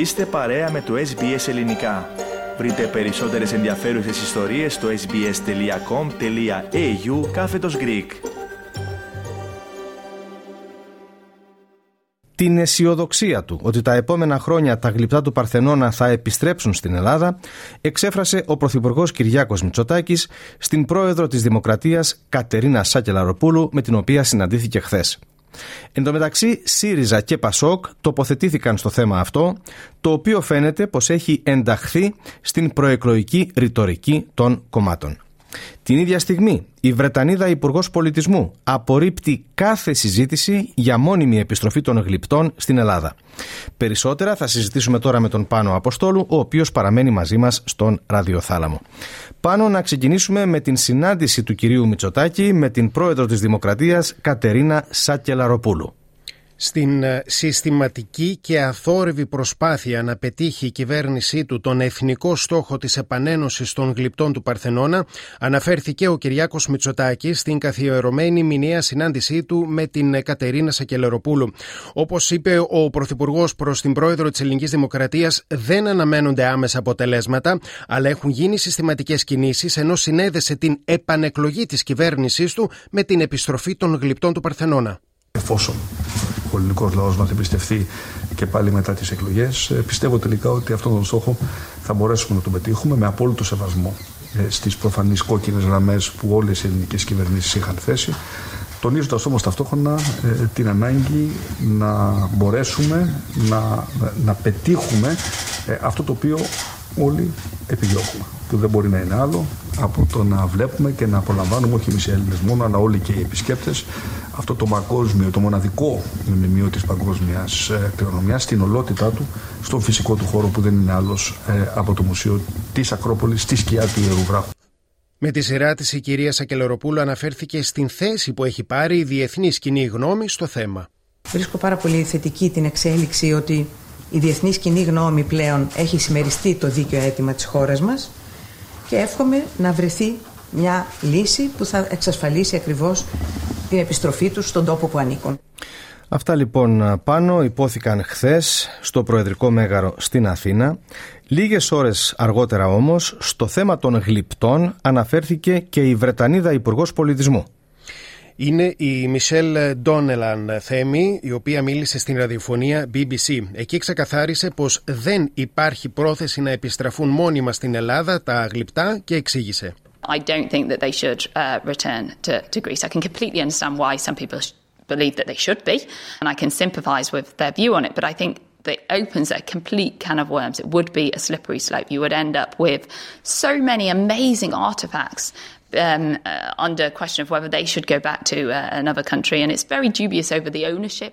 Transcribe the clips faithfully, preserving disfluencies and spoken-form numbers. Είστε παρέα με το Ες Μπι Ες Ελληνικά. Βρείτε περισσότερες ενδιαφέρουσες ιστορίες στο sbs.com.au κάθετος Greek. Την αισιοδοξία του ότι τα επόμενα χρόνια τα γλυπτά του Παρθενώνα θα επιστρέψουν στην Ελλάδα, εξέφρασε ο Πρωθυπουργός Κυριάκος Μητσοτάκης στην πρόεδρο της Δημοκρατίας Κατερίνα Σακελλαροπούλου, με την οποία συναντήθηκε χθες. Εν τω μεταξύ, ΣΥΡΙΖΑ και ΠΑΣΟΚ τοποθετήθηκαν στο θέμα αυτό, το οποίο φαίνεται πως έχει ενταχθεί στην προεκλογική ρητορική των κομμάτων. Την ίδια στιγμή, η Βρετανίδα Υπουργός Πολιτισμού απορρίπτει κάθε συζήτηση για μόνιμη επιστροφή των γλυπτών στην Ελλάδα. Περισσότερα θα συζητήσουμε τώρα με τον Πάνο Αποστόλου, ο οποίος παραμένει μαζί μας στον ραδιοθάλαμο. Πάνο, να ξεκινήσουμε με την συνάντηση του κυρίου Μητσοτάκη με την πρόεδρο της Δημοκρατίας Κατερίνα Σακελλαροπούλου. Στην συστηματική και αθόρυβη προσπάθεια να πετύχει η κυβέρνησή του τον εθνικό στόχο της επανένωσης των γλυπτών του Παρθενώνα, αναφέρθηκε ο Κυριάκος Μητσοτάκης στην καθιερωμένη μηνιαία συνάντησή του με την Κατερίνα Σακελλαροπούλου. Όπως είπε ο Πρωθυπουργός προς την πρόεδρο της Ελληνικής Δημοκρατίας, δεν αναμένονται άμεσα αποτελέσματα, αλλά έχουν γίνει συστηματικές κινήσεις, ενώ συνέδεσε την επανεκλογή της κυβέρνησής του με την επιστροφή των γλυπτών του Παρθενώνα. Εφόσον ο ελληνικός λαός μας εμπιστευτεί και πάλι μετά τις εκλογές, πιστεύω τελικά ότι αυτόν τον στόχο θα μπορέσουμε να τον πετύχουμε με απόλυτο σεβασμό στις προφανείς κόκκινες γραμμές που όλες οι ελληνικές κυβερνήσεις είχαν θέσει, τονίζοντας όμως ταυτόχρονα την ανάγκη να μπορέσουμε να, να πετύχουμε αυτό το οποίο όλοι επιδιώκουμε. Που δεν μπορεί να είναι άλλο από το να βλέπουμε και να απολαμβάνουμε όχι εμείς οι Έλληνες μόνο, αλλά όλοι και οι επισκέπτες, αυτό το παγκόσμιο, το μοναδικό μνημείο της παγκόσμιας κληρονομιάς στην ολότητά του, στον φυσικό του χώρο που δεν είναι άλλος από το Μουσείο της Ακρόπολης, στη σκιά του Ιερού Βράχου. Με τη σειρά της, η κυρία Σακελλαροπούλου αναφέρθηκε στην θέση που έχει πάρει η διεθνής κοινή γνώμη στο θέμα. Βρίσκω πάρα πολύ θετική την εξέλιξη ότι η διεθνής κοινή γνώμη πλέον έχει συμμεριστεί το δίκαιο αίτημα της χώρας μας και εύχομαι να βρεθεί μια λύση που θα εξασφαλίσει ακριβώς την επιστροφή τους στον τόπο που ανήκουν. Αυτά λοιπόν, Πάνο, υπόθηκαν χθες στο Προεδρικό Μέγαρο στην Αθήνα. Λίγες ώρες αργότερα όμως, στο θέμα των γλυπτών αναφέρθηκε και η Βρετανίδα Υπουργός Πολιτισμού. Είναι η Μισέλ Ντόνελαν Θέμη, η οποία μίλησε στην ραδιοφωνία Μπι Μπι Σι. Εκεί ξεκαθάρισε πως δεν υπάρχει πρόθεση να επιστραφούν μόνιμα στην Ελλάδα τα γλυπτά και εξήγησε. I don't think that they should uh, return to, to Greece. I can completely understand why some people sh- believe that they should be, and I can sympathise with their view on it, but I think it opens a complete can of worms. It would be a slippery slope. You would end up with so many amazing artefacts um, uh, under question of whether they should go back to uh, another country, and it's very dubious over the ownership.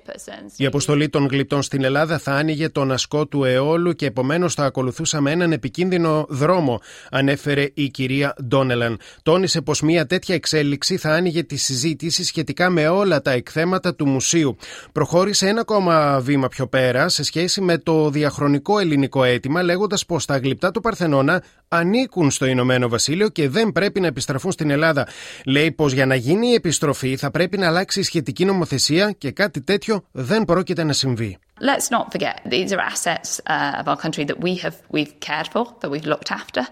Η αποστολή των γλυπτών στην Ελλάδα θα άνοιγε τον ασκό του αιώλου και επομένως θα ακολουθούσαμε έναν επικίνδυνο δρόμο, ανέφερε η κυρία Ντόνελαν. Τόνισε πως μια τέτοια εξέλιξη θα άνοιγε τη συζήτηση σχετικά με όλα τα εκθέματα του μουσείου. Προχώρησε ένα ακόμα βήμα πιο πέρα σε σχέση με το διαχρονικό ελληνικό αίτημα, λέγοντας πως τα γλυπτά του Παρθενώνα ανήκουν στο Ηνωμένο Βασίλειο και δεν πρέπει να επιστραφούν στην Ελλάδα. Λέει πως για να γίνει η επιστροφή θα πρέπει να αλλάξει η σχετική νομοθεσία και κάτι τέτοιο δεν πρόκειται να συμβεί. Let's not forget, these are assets uh, of our country that we have we've cared for, that we've looked after,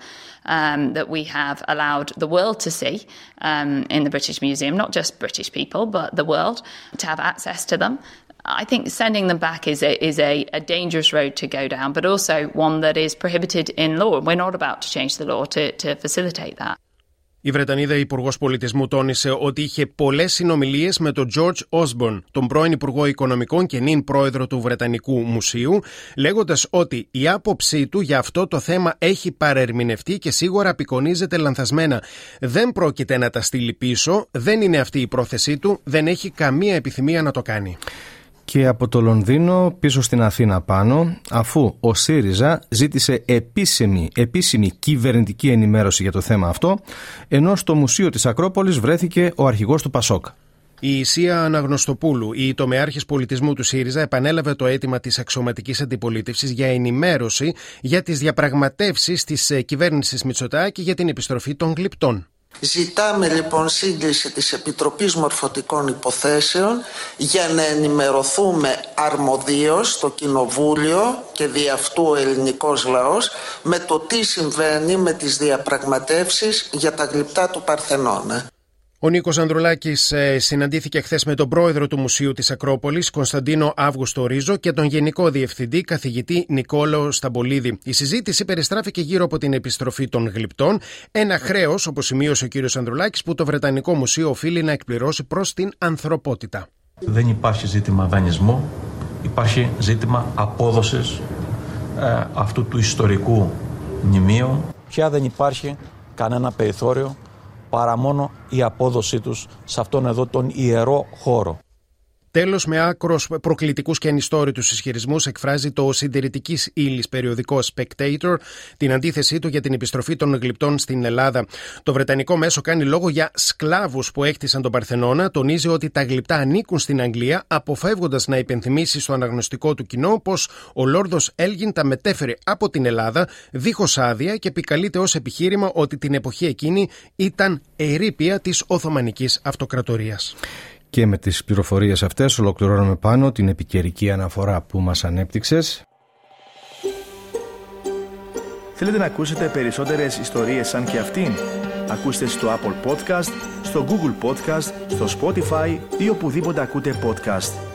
um, that we have allowed the world to see um, in the British Museum, not just British people, but the world to have access to them. I think sending them back is a, is a, a dangerous road to go down, but also one that is prohibited in law. We're not about to change the law to, to facilitate that. Η Βρετανίδα Υπουργός Πολιτισμού τόνισε ότι είχε πολλές συνομιλίες με τον George Osborne, τον πρώην Υπουργό Οικονομικών και νυν πρόεδρο του Βρετανικού Μουσείου, λέγοντας ότι η άποψή του για αυτό το θέμα έχει παρερμηνευτεί και σίγουρα απεικονίζεται λανθασμένα. Δεν πρόκειται να τα στείλει πίσω, δεν είναι αυτή η πρόθεσή του, δεν έχει καμία επιθυμία να το κάνει. Και από το Λονδίνο πίσω στην Αθήνα, Πάνω, αφού ο ΣΥΡΙΖΑ ζήτησε επίσημη, επίσημη κυβερνητική ενημέρωση για το θέμα αυτό, ενώ στο Μουσείο της Ακρόπολης βρέθηκε ο αρχηγός του ΠΑΣΟΚ. Η Σία Αναγνωστοπούλου, η τομεάρχης πολιτισμού του ΣΥΡΙΖΑ, επανέλαβε το αίτημα της αξιωματικής αντιπολίτευσης για ενημέρωση για τις διαπραγματεύσεις της κυβέρνησης Μητσοτάκη για την επιστροφή των γλυπτών. Ζητάμε λοιπόν σύγκληση της Επιτροπής Μορφωτικών Υποθέσεων για να ενημερωθούμε αρμοδίως το Κοινοβούλιο και δι' αυτού ο ελληνικός λαός με το τι συμβαίνει με τις διαπραγματεύσεις για τα γλυπτά του Παρθενώνα. Ο Νίκος Ανδρουλάκης συναντήθηκε χθες με τον πρόεδρο του Μουσείου της Ακρόπολης, Κωνσταντίνο Αύγουστο Ρίζο, και τον γενικό διευθυντή, καθηγητή Νικόλαο Σταμπολίδη. Η συζήτηση περιστράφηκε γύρω από την επιστροφή των γλυπτών, ένα χρέος, όπως σημείωσε ο κύριος Ανδρουλάκης, που το Βρετανικό Μουσείο οφείλει να εκπληρώσει προς την ανθρωπότητα. Δεν υπάρχει ζήτημα δανεισμού, υπάρχει ζήτημα απόδοσης ε, αυτού του ιστορικού μνημείου. Πια δεν υπάρχει κανένα περιθώριο παρά μόνο η απόδοσή τους σε αυτόν εδώ τον ιερό χώρο. Τέλος, με άκρος προκλητικούς και ανιστόριτους ισχυρισμούς, εκφράζει το συντηρητικής ύλης περιοδικό Spectator την αντίθεσή του για την επιστροφή των γλυπτών στην Ελλάδα. Το βρετανικό μέσο κάνει λόγο για σκλάβους που έκτισαν τον Παρθενώνα, τονίζει ότι τα γλυπτά ανήκουν στην Αγγλία, αποφεύγοντας να υπενθυμίσει στο αναγνωστικό του κοινό πως ο Λόρδος Έλγιν τα μετέφερε από την Ελλάδα δίχως άδεια και επικαλείται ως επιχείρημα ότι την εποχή εκείνη ήταν ερείπια της Οθωμανικής Αυτοκρατορίας. Και με τις πληροφορίες αυτές ολοκληρώνουμε πάνω την επικαιρική αναφορά που μας ανέπτυξες. Θέλετε να ακούσετε περισσότερες ιστορίες σαν και αυτήν? Ακούστε στο Apple Podcast, στο Google Podcast, στο Spotify ή οπουδήποτε ακούτε podcast.